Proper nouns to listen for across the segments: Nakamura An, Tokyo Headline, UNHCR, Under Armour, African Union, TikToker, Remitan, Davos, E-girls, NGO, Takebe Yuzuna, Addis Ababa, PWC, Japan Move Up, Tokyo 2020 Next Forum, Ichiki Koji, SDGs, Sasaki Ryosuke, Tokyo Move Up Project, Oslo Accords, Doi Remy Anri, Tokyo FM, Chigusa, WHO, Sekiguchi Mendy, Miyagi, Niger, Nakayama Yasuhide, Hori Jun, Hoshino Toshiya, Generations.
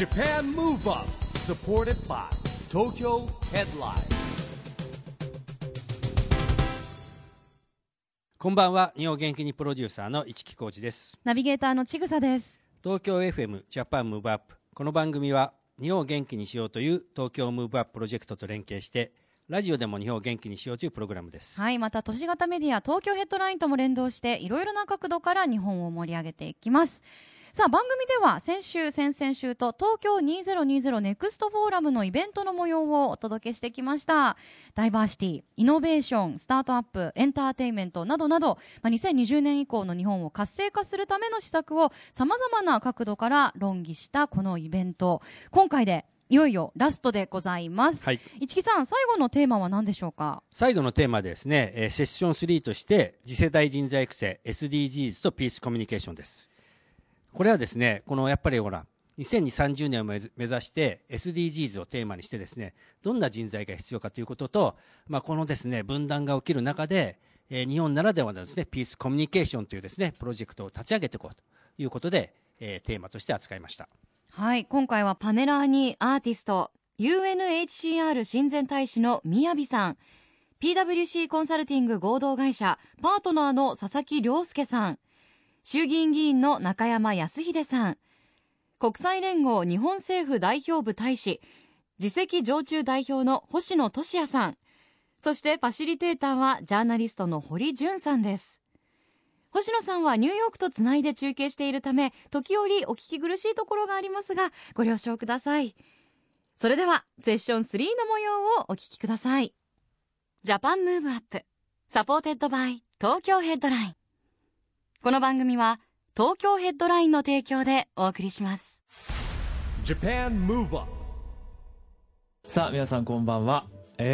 Japan Move Up, supported by Tokyo Headline. こんばんは。日本元気にプロデューサーの市木浩司です。ナビゲーターのちぐさです。東京 FM Japan Move Up、 この番組は日本を元気にしようという東京ムーブアッププロジェクトと連携して、ラジオでも日本を元気にしようというプログラムです。はい、また都市型メディア東京ヘッドラインとも連動して、いろいろな角度から日本を盛り上げていきます。さあ、番組では先週先々週と東京2020ネクストフォーラムのイベントの模様をお届けしてきました。ダイバーシティ、イノベーション、スタートアップ、エンターテインメントなどなど、2020年以降の日本を活性化するための施策をさまざまな角度から論議したこのイベント、今回でいよいよラストでございます。はい、市木さん、最後のテーマは何でしょうか？最後のテーマはですね、セッション3として次世代人材育成、SDGs とピースコミュニケーションです。これはですね、このやっぱりほら、2030年を目指して SDGs をテーマにしてですね、どんな人材が必要かということと、このですね、分断が起きる中で、日本ならではのですね、ピースコミュニケーションというですね、プロジェクトを立ち上げていこうということで、テーマとして扱いました。はい、今回はパネラーにアーティスト、UNHCR 親善大使の宮城さん、PWC コンサルティング合同会社、パートナーの佐々木亮介さん、衆議院議員の中山康秀さん、国際連合日本政府代表部大使、次席常駐代表の星野俊也さん、そしてファシリテーターはジャーナリストの堀潤さんです。星野さんはニューヨークとつないで中継しているため、時折お聞き苦しいところがありますが、ご了承ください。それではセッション3の模様をお聞きください。ジャパンムーブアップ、サポーテッドバイ東京ヘッドライン。この番組は東京ヘッドラインの提供でお送りします。ジャパンムーブアップ。さあ、皆さんこんばんは。こ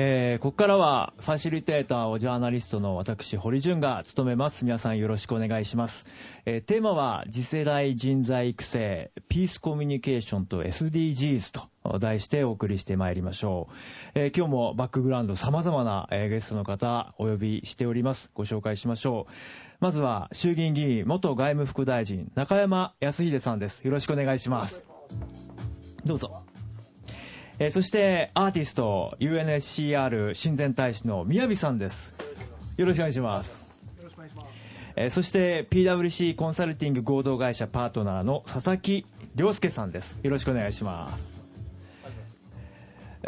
こからはファシリテーターをジャーナリストの私堀潤が務めます。皆さんよろしくお願いします。テーマは次世代人材育成、ピースコミュニケーションと SDGs と題してお送りしてまいりましょう。今日もバックグラウンド様々なゲストの方お呼びしております。ご紹介しましょう。まずは衆議院議員元外務副大臣中山康秀さんです。よろしくお願いします。どうぞ。そしてアーティスト UNHCR 親善大使の宮城さんです。よろしくお願いします。そして PWC コンサルティング合同会社パートナーの佐々木亮介さんです。よろしくお願いします。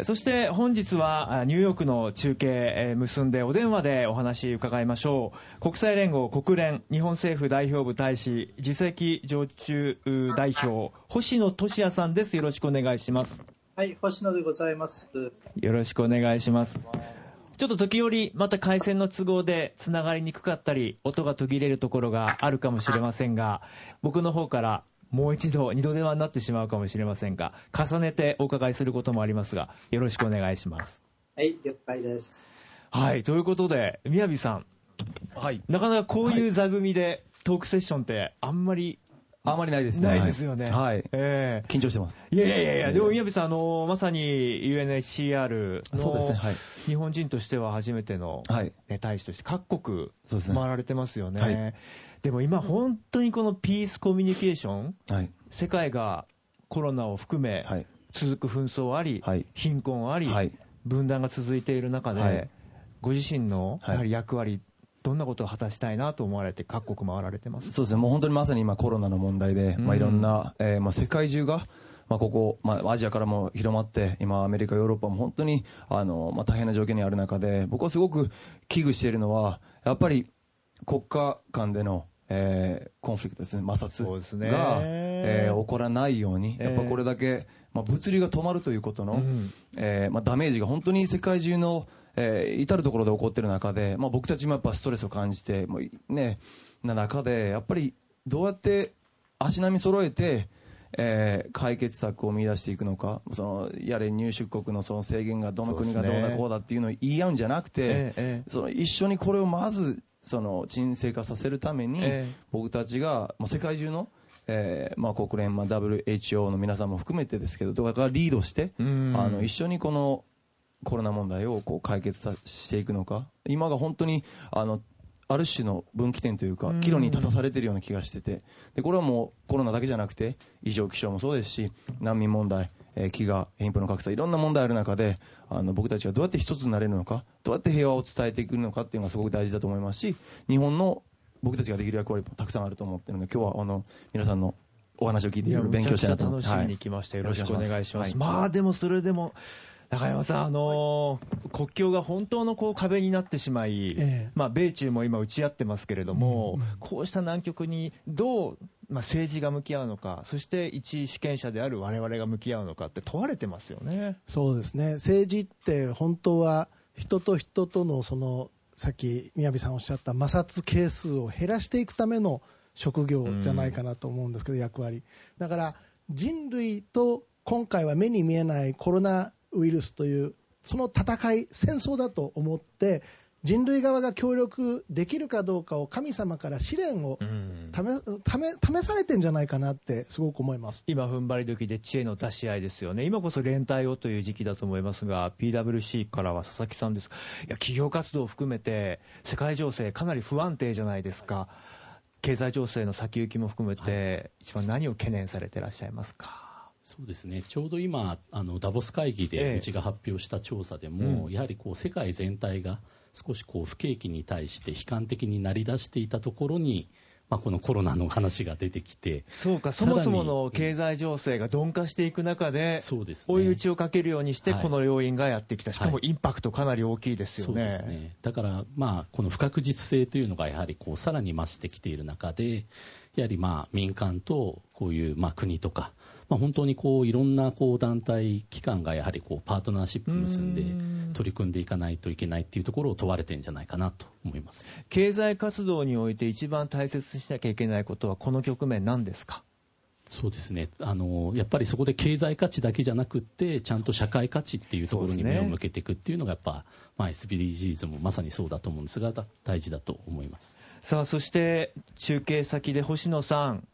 そして本日はニューヨークの中継、結んでお電話でお話伺いましょう。国際連合国連日本政府代表部大使、次席常駐代表星野俊也さんです。よろしくお願いします。はい、星野でございます。よろしくお願いします。ちょっと時折また回線の都合でつながりにくかったり音が途切れるところがあるかもしれませんが、僕の方からもう一度二度電話になってしまうかもしれませんが、重ねてお伺いすることもありますが、よろしくお願いします。はい、了解です。はい、ということで宮城さん、はい、なかなかこういう座組でトークセッションってあんまりないですね。ないですよね。はい。緊張してます。いやでも宮城さん、まさに UNHCR の日本人としては初めての、大使として各国回られてますよね。はい、でも今本当にこのピースコミュニケーション、世界がコロナを含め、続く紛争あり、貧困あり、分断が続いている中で、ご自身のやはり役割、どんなことを果たしたいなと思われて各国回られてます。そうですね、もう本当にまさに今コロナの問題で、いろんな、世界中が、ここ、アジアからも広まって、今アメリカ、ヨーロッパも本当に大変な条件にある中で、僕はすごく危惧しているのはやっぱり国家間での、コンフリクトですね、摩擦が、起こらないように、やっぱこれだけ、物流が止まるということの、ダメージが本当に世界中の至るところで起こっている中で、僕たちもやっぱストレスを感じて、な中でやっぱりどうやって足並み揃えて、解決策を見出していくのか、やれ入出国の、その制限がどの国がどうだこうだっていうのを言い合うんじゃなくて、一緒にこれをまず沈静化させるために、僕たちが、世界中の国連、WHO の皆さんも含めてですけど、どうかリードして一緒にこのコロナ問題を解決していくのか。今が本当にある種の分岐点というか岐路に立たされているような気がしてて、でこれはもうコロナだけじゃなくて異常気象もそうですし、難民問題、飢餓、貧富の格差、いろんな問題ある中で、僕たちがどうやって一つになれるのか、どうやって平和を伝えていくのかっていうのがすごく大事だと思いますし、日本の僕たちができる役割もたくさんあると思っているので、今日は皆さんのお話を聞いていろいろ勉強したいなと思います。楽しみに来ました、はい、よろしくお願いします。まあでもそれでも中山さん、国境が本当のこう壁になってしまい、まあ、米中も今打ち合ってますけれども、こうした難局にどう、まあ、政治が向き合うのか、そして一主権者である我々が向き合うのかって問われてますよね。そうですね。政治って本当は人と人との、そのさっき宮部さんおっしゃった摩擦係数を減らしていくための職業じゃないかなと思うんですけど、役割だから人類と今回は目に見えないコロナウイルスというその戦い、戦争だと思って人類側が協力できるかどうかを神様から試練を試されてんじゃないかなってすごく思います。今踏ん張り時で知恵の出し合いですよね。今こそ連帯をという時期だと思いますが、 PWC からは佐々木さんです。いや、企業活動を含めて世界情勢かなり不安定じゃないですか。経済情勢の先行きも含めて一番何を懸念されていらっしゃいますか。そうですね、ちょうど今ダボス会議でうちが発表した調査でも、やはりこう世界全体が少しこう不景気に対して悲観的になりだしていたところに、まあ、このコロナの話が出てきて、そうか、そもそもの経済情勢が鈍化していく中で、そうですね、追い打ちをかけるようにしてこの要因がやってきた、しかもインパクトかなり大きいですよね。そうですね。だから、まあ、この不確実性というのがやはりこうさらに増してきている中で、やはりまあ民間とこういうまあ国とか、まあ、本当にこういろんなこう団体機関がやはりこうパートナーシップ結んで取り組んでいかないといけないっていうところを問われてるんじゃないかなと思います。経済活動において一番大切にしなきゃいけないことはこの局面なんですか。そうですね、やっぱりそこで経済価値だけじゃなくってちゃんと社会価値っていうところに目を向けていくっていうのがやっぱ、まあ、SDGs もまさにそうだと思うんですが大事だと思います。さあ、そして中継先で星野さん、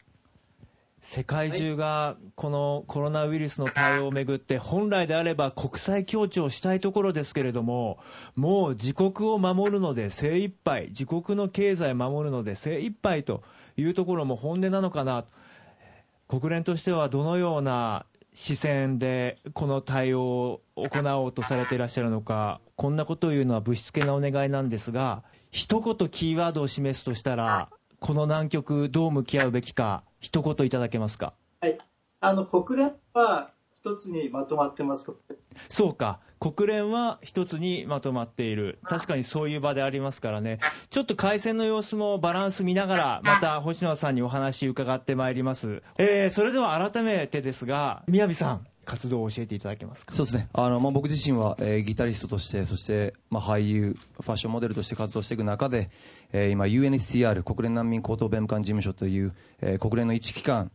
世界中がこのコロナウイルスの対応をめぐって本来であれば国際協調をしたいところですけれども、もう自国を守るので精一杯、自国の経済を守るので精一杯というところも本音なのかな。国連としてはどのような視線でこの対応を行おうとされていらっしゃるのか。こんなことを言うのはぶしつけなお願いなんですが、一言キーワードを示すとしたらこの難局どう向き合うべきか一言いただけますか。はい、国連は一つにまとまってますか。そうか、国連は一つにまとまっている。確かにそういう場でありますからね。ちょっと回線の様子もバランス見ながらまた星野さんにお話伺ってまいります。それでは改めてですが宮部さん、活動を教えていただけますか。そうですね、まあ、僕自身は、ギタリストとして、そして、まあ、俳優、ファッションモデルとして活動していく中で、今 UNHCR 国連難民高等弁務官事務所という、国連の一機関、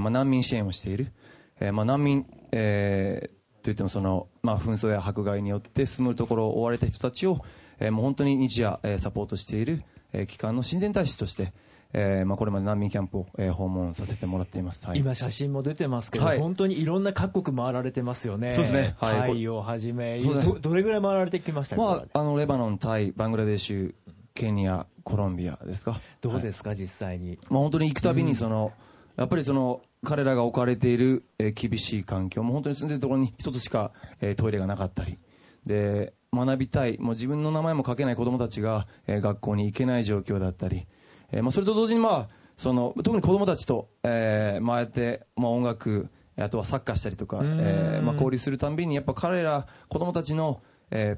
まあ、難民支援をしている、まあ、難民、といってもその、まあ、紛争や迫害によって住むところを追われた人たちを、もう本当に日夜、サポートしている、機関の親善大使として、まあ、これまで難民キャンプを訪問させてもらっています、はい、今写真も出てますけど、はい、本当にいろんな各国回られてますよね。そうですね、はい、タイをはじめ、ね、どれぐらい回られてきましたか。まあ、レバノン、タイ、バングラデシュ、ケニア、コロンビアですか。どうですか、はい、実際に、まあ、本当に行くたびにその、やっぱりその彼らが置かれている、厳しい環境も、本当に住んでるところに一つしか、トイレがなかったりで、学びたい、もう自分の名前も書けない子どもたちが、学校に行けない状況だったり、まあ、それと同時に、まあ、その特に子どもたちと、回って、まあ、音楽、あとはサッカーしたりとか、まあ、交流するたんびにやっぱ彼ら子どもたちの、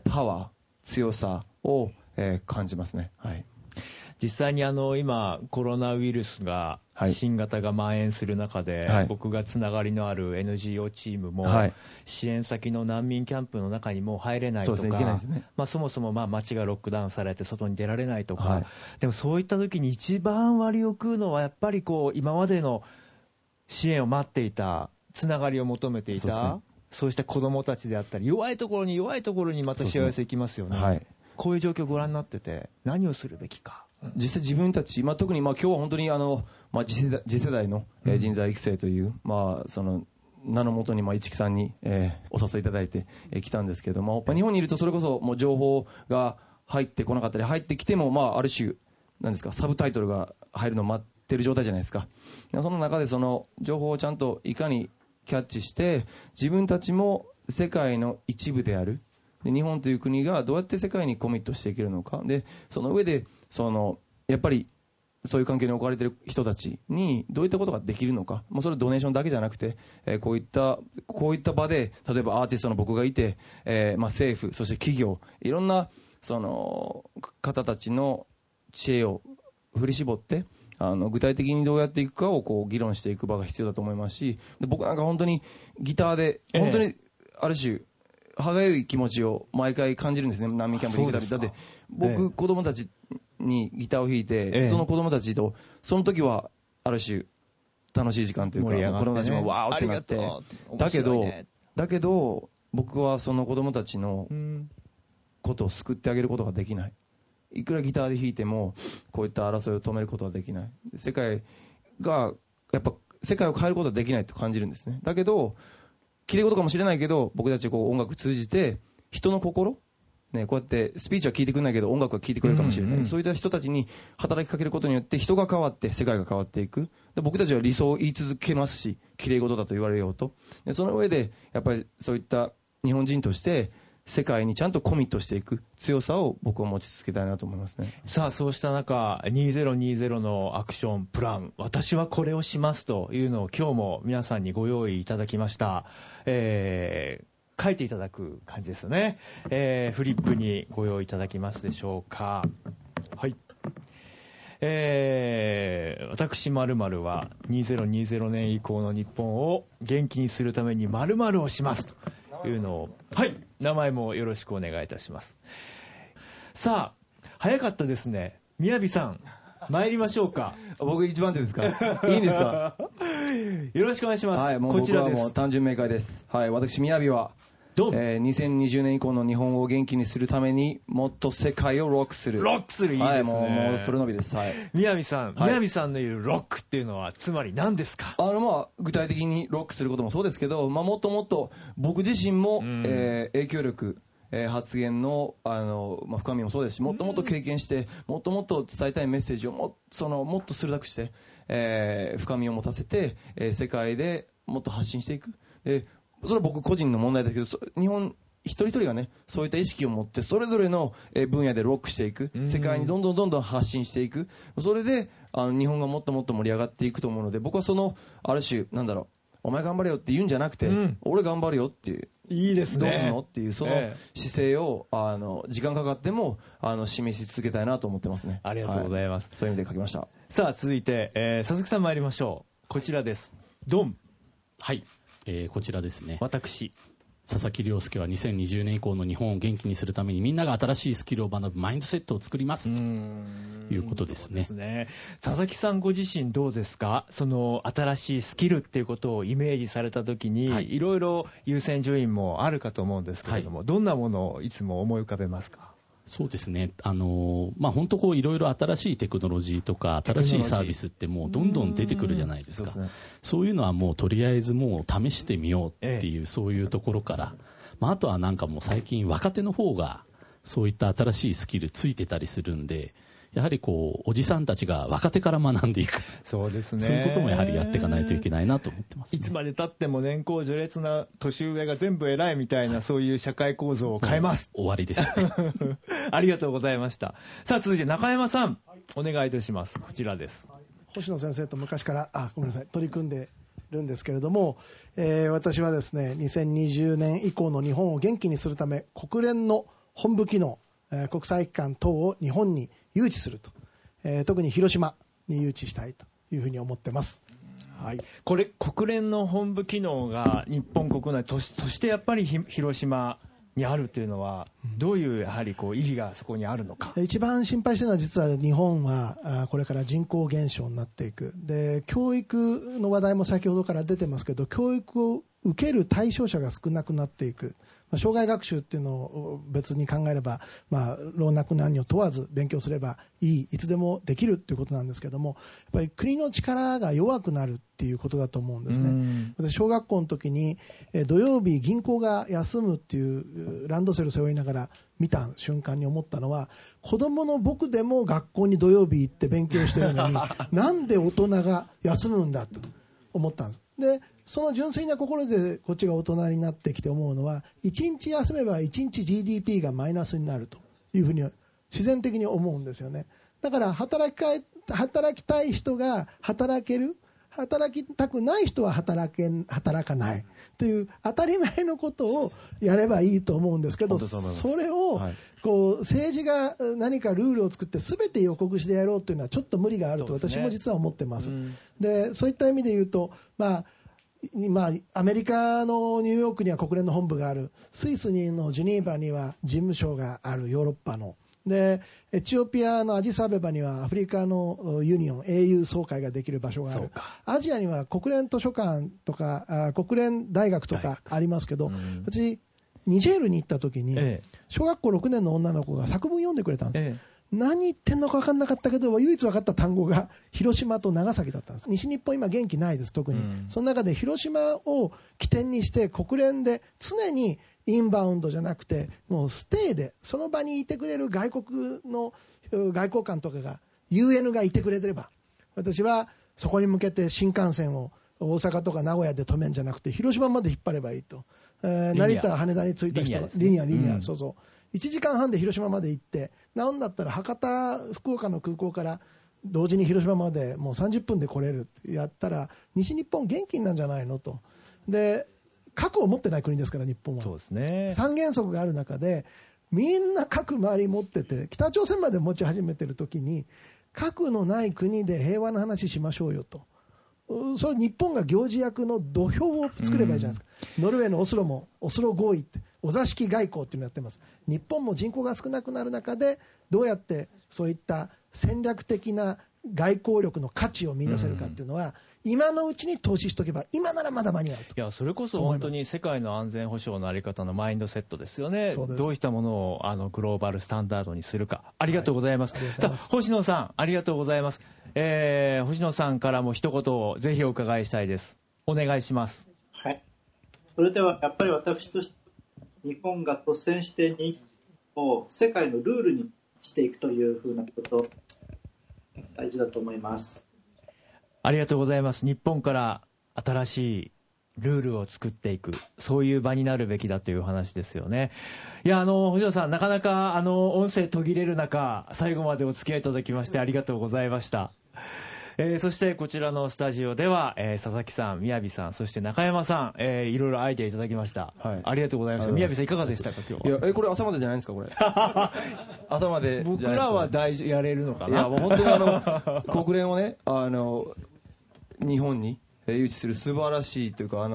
パワー、強さを、感じますね、はい、実際に今コロナウイルスが、はい、新型が蔓延する中で、はい、僕がつながりのある NGO チームも、はい、支援先の難民キャンプの中にもう入れないとか、 そうですね、いけないですね。まあ、そもそもまあ街がロックダウンされて外に出られないとか、はい、でもそういった時に一番割を食うのはやっぱりこう今までの支援を待っていた、つながりを求めていた、 そうした子どもたちであったり、弱いところに弱いところにまた幸せいきますよね。そうですね、はい、こういう状況をご覧になってて何をするべきか。実際自分たち、まあ、特にまあ今日は本当にまあ、次世代の人材育成という、まあ、その名のもとに市木さんに、お誘いいただいてきたんですけども、まあ、日本にいるとそれこそもう情報が入ってこなかったり、入ってきても、まあ、ある種なんですか、サブタイトルが入るのを待ってる状態じゃないですか。その中でその情報をちゃんといかにキャッチして自分たちも世界の一部である、で日本という国がどうやって世界にコミットしていけるのか、でその上でそのやっぱりそういう環境に置かれている人たちにどういったことができるのか、もうそれドネーションだけじゃなくて、こういった場で例えばアーティストの僕がいて、政府そして企業いろんなその方たちの知恵を振り絞って具体的にどうやっていくかをこう議論していく場が必要だと思いますし、で僕なんか本当にギターで本当にある種歯がゆい気持ちを毎回感じるんですね、難民キャンプに行くたび。だって僕子供たちにギターを弾いて、その子供たちとその時はある種楽しい時間というか、子供たちもわーってなって、だけど僕はその子供たちのことを救ってあげることができない。いくらギターで弾いてもこういった争いを止めることはできない。世界を変えることはできないと感じるんですね。だけどきれい事かもしれないけど、僕たちこう音楽通じて人の心ね、こうやってスピーチは聞いてくれないけど音楽は聞いてくれるかもしれない、そういった人たちに働きかけることによって人が変わって世界が変わっていく。で僕たちは理想を言い続けますし、きれい事だと言われようと。でその上でやっぱりそういった日本人として世界にちゃんとコミットしていく強さを僕は持ち続けたいなと思いますね。さあそうした中、2020のアクションプラン、私はこれをしますというのを今日も皆さんにご用意いただきました、書いていただく感じですよね、フリップにご用意いただきますでしょうか。はい、私○○は2020年以降の日本を元気にするために○○をしますというのを、はい、名前もよろしくお願いいたします。さあ早かったですね、宮城さん参りましょうか。僕一番手ですかいいんですかよろしくお願いします、はい、もうこちらです。僕はもう単純明快です、はい、私宮城は2020年以降の日本を元気にするためにもっと世界をロックする。ロックする、いいですね、はい、もうそれのみです、はい、宮城さんの言うロックっていうのはつまり何ですか。具体的にロックすることもそうですけど、もっともっと僕自身も、影響力、発言の、深みもそうですし、もっともっと経験してもっともっと伝えたいメッセージをもっと鋭くして、深みを持たせて、世界でもっと発信していく。それは僕個人の問題ですけど、日本一人一人がね、そういった意識を持ってそれぞれの分野でロックしていく、世界にどんどん発信していく。それで日本がもっともっと盛り上がっていくと思うので、僕はそのある種なんだろう、お前頑張れよって言うんじゃなくて、俺頑張るよっていう、いいですね、どうすんのっていうその姿勢を、時間かかっても示し続けたいなと思ってますね。ありがとうございます、はい、そういう意味で書きました。さあ続いて、佐々木さん参りましょう。こちらです、ドン。はい、こちらですね。私佐々木亮介は2020年以降の日本を元気にするためにみんなが新しいスキルを学ぶマインドセットを作りますということですね。そうですね。佐々木さんご自身どうですか、その新しいスキルっていうことをイメージされた時に、いろいろ優先順位もあるかと思うんですけれども、どんなものをいつも思い浮かべますか。そうですね、本当こういろいろ新しいテクノロジーとか新しいサービスってもうどんどん出てくるじゃないですか。そういうのはもうとりあえずもう試してみようっていう、そういうところから、あとはなんかもう最近若手の方がそういった新しいスキルついてたりするんで、やはりこうおじさんたちが若手から学んでいく、そうですね、そういうこともやはりやっていかないといけないなと思ってます、ね、いつまでたっても年功序列な年上が全部偉いみたいな、そういう社会構造を変えます、終わりです、ね、ありがとうございました。さあ続いて中山さんお願いいたします。こちらです。星野先生と昔から取り組んでるんですけれども、私はですね、2020年以降の日本を元気にするため国連の本部機能、国際機関等を日本に誘致すると、特に広島に誘致したいというふうに思ってます、はい、これ国連の本部機能が日本国内としてやっぱり広島にあるというのは、どういうやはりこう意義がそこにあるのか。一番心配しているのは、実は日本はこれから人口減少になっていく。で教育の話題も先ほどから出てますけど、教育を受ける対象者が少なくなっていく。障害学習っていうのを別に考えれば、老若男女問わず勉強すればいつでもできるっていうことなんですけども、やっぱり国の力が弱くなるっていうことだと思うんですね。私、小学校の時に土曜日銀行が休むっていうランドセル背負いながら見た瞬間に思ったのは、子供の僕でも学校に土曜日行って勉強してるのになんで大人が休むんだと思ったんです。でその純粋な心でこっちが大人になってきて思うのは、1日休めば1日 GDP がマイナスになるというふうに自然的に思うんですよね。だから働きたい人が働ける、働きたくない人は働かないという当たり前のことをやればいいと思うんですけど、それをこう政治が何かルールを作って全て予告してやろうというのはちょっと無理があると私も実は思ってます。でそういった意味で言うと、今アメリカのニューヨークには国連の本部がある、スイスのジュニーバには事務所がある、ヨーロッパのでエチオピアのアジサベバにはアフリカのユニオン au 総会ができる場所がある、アジアには国連図書館とか国連大学とかありますけど、私ニジェールに行った時に、小学校6年の女の子が作文読んでくれたんです、何言ってんのか分かんなかったけど唯一分かった単語が広島と長崎だったんです。西日本今元気ないです、特に、その中で広島を起点にして国連で常にインバウンドじゃなくてもうステイでその場にいてくれる外交官とかが UN がいてくれてれば、私はそこに向けて新幹線を大阪とか名古屋で止めんじゃなくて広島まで引っ張ればいいと、成田羽田に着いた人はリニア、そうそう1時間半で広島まで行って、なんだったら博多福岡の空港から同時に広島までもう30分で来れるってやったら西日本元気になるんじゃないのと。で核を持ってない国ですから日本は。そうですね。三原則がある中でみんな核周り持ってて、北朝鮮まで持ち始めてる時に核のない国で平和の話しましょうよと、それ日本が行事役の土俵を作ればいいじゃないですか。ノルウェーのオスロもオスロ合意ってお座敷外交っていうのをやってます。日本も人口が少なくなる中でどうやってそういった戦略的な外交力の価値を見出せるかっていうのは、今のうちに投資しておけば今ならまだ間に合うと。いやそれこそ本当に世界の安全保障の在り方のマインドセットですよね。どうしたものをグローバルスタンダードにするか。ありがとうございます。さあ星野さんありがとうございます。星野さんからも一言をぜひお伺いしたいです。お願いします。はい、それではやっぱり私として日本が率先して日本を世界のルールにしていくというふうなこと大事だと思います。ありがとうございます。日本から新しいルールを作っていく、そういう場になるべきだという話ですよね。いや星野さんなかなか音声途切れる中最後までお付き合いいただきましてありがとうございました。そしてこちらのスタジオでは、佐々木さん、宮城さん、そして中山さん、いろいろアイデアいただきました、はい、ありがとうございました。宮城さんいかがでしたか今日は。いやこれ朝までじゃないんですかこれ朝まで僕らはやれるのかな。いやもう本当に国連をね日本に誘致する素晴らしいというか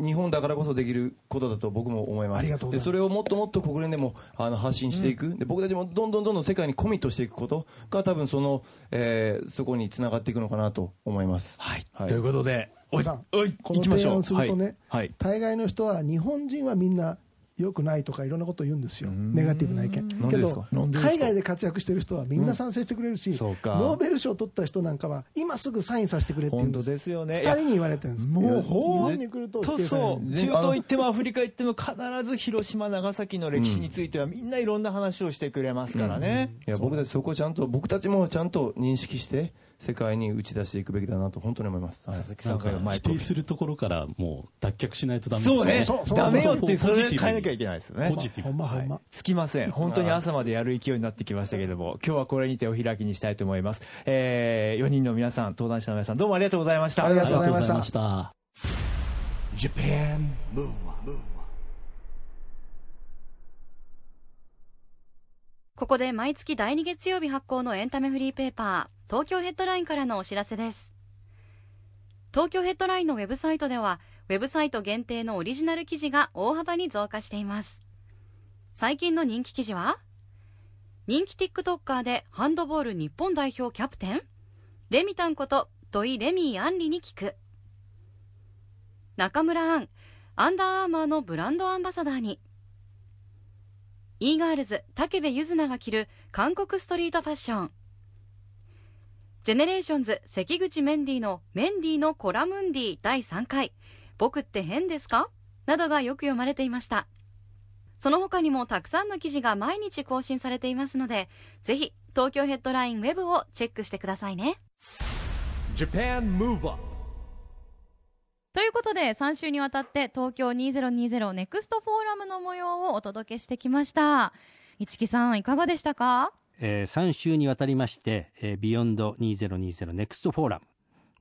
日本だからこそできることだと僕も思います。ありがとうございます。でそれをもっともっと国連でも発信していく、で僕たちもどんどん世界にコミットしていくことが多分そこにつながっていくのかなと思います、はい、ということでこの提案をするとね、はいはい、大概の人は日本人はみんな良くないとかいろんなことを言うんですよ、ネガティブな意見。けど海外で活躍してる人はみんな賛成してくれるし、ノーベル賞を取った人なんかは今すぐサインさせてくれって言うんです。本当ですよね。2人に言われてるんです。もう日本に来るとそう中東行ってもアフリカ行っても必ず広島長崎の歴史についてはみんないろんな話をしてくれますからね、いや僕たちそこを僕たちもちゃんと認識して世界に打ち出していくべきだなと本当に思います、はい、なんか否定するところからもう脱却しないとダメですね。ダメよってそれ変えなきゃいけないですよね。ポジティブ、はい、つきません。本当に朝までやる勢いになってきましたけれども、今日はこれにてお開きにしたいと思います。4人の皆さん、登壇者の皆さん、どうもありがとうございました。ありがとうございました。ここで毎月第2月曜日発行のエンタメフリーペーパー、東京ヘッドラインからのお知らせです。東京ヘッドラインのウェブサイトでは、ウェブサイト限定のオリジナル記事が大幅に増加しています。最近の人気記事は、人気 TikToker でハンドボール日本代表キャプテン？レミタンこと土井レミーアンリに聞く。中村アン、アンダーアーマーのブランドアンバサダーに。e ガールズ武部ゆずなが着る韓国ストリートファッション。ジェネレーションズ関口メンディーのメンディーのコラムンディ第3回僕って変ですかなどがよく読まれていました。その他にもたくさんの記事が毎日更新されていますので、ぜひ東京ヘッドラインウェブをチェックしてくださいね。ということで3週にわたって東京2020ネクストフォーラムの模様をお届けしてきました。市木さんいかがでしたか？3週にわたりまして、ビヨンド2020ネクストフォーラム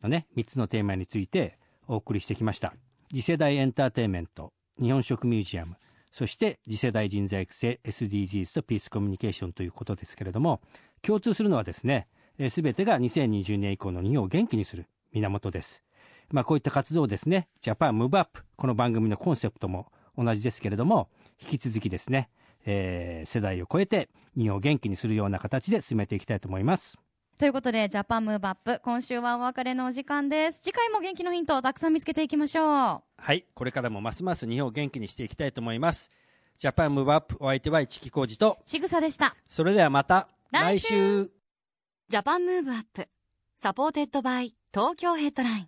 のね3つのテーマについてお送りしてきました。次世代エンターテインメント、日本食ミュージアム、そして次世代人材育成 SDGs とピースコミュニケーションということですけれども、共通するのはですね、すべてが2020年以降の日本を元気にする源です。まあ、こういった活動をですね、ジャパンムーブアップ、この番組のコンセプトも同じですけれども、引き続きですね、世代を超えて日本を元気にするような形で進めていきたいと思います。ということでジャパンムーブアップ、今週はお別れのお時間です。次回も元気のヒントをたくさん見つけていきましょう。はい、これからもますます日本を元気にしていきたいと思います。ジャパンムーブアップ、お相手は市木浩二とちぐさでした。それではまた来週。ジャパンムーブアップサポーテッドバイ東京ヘッドライン。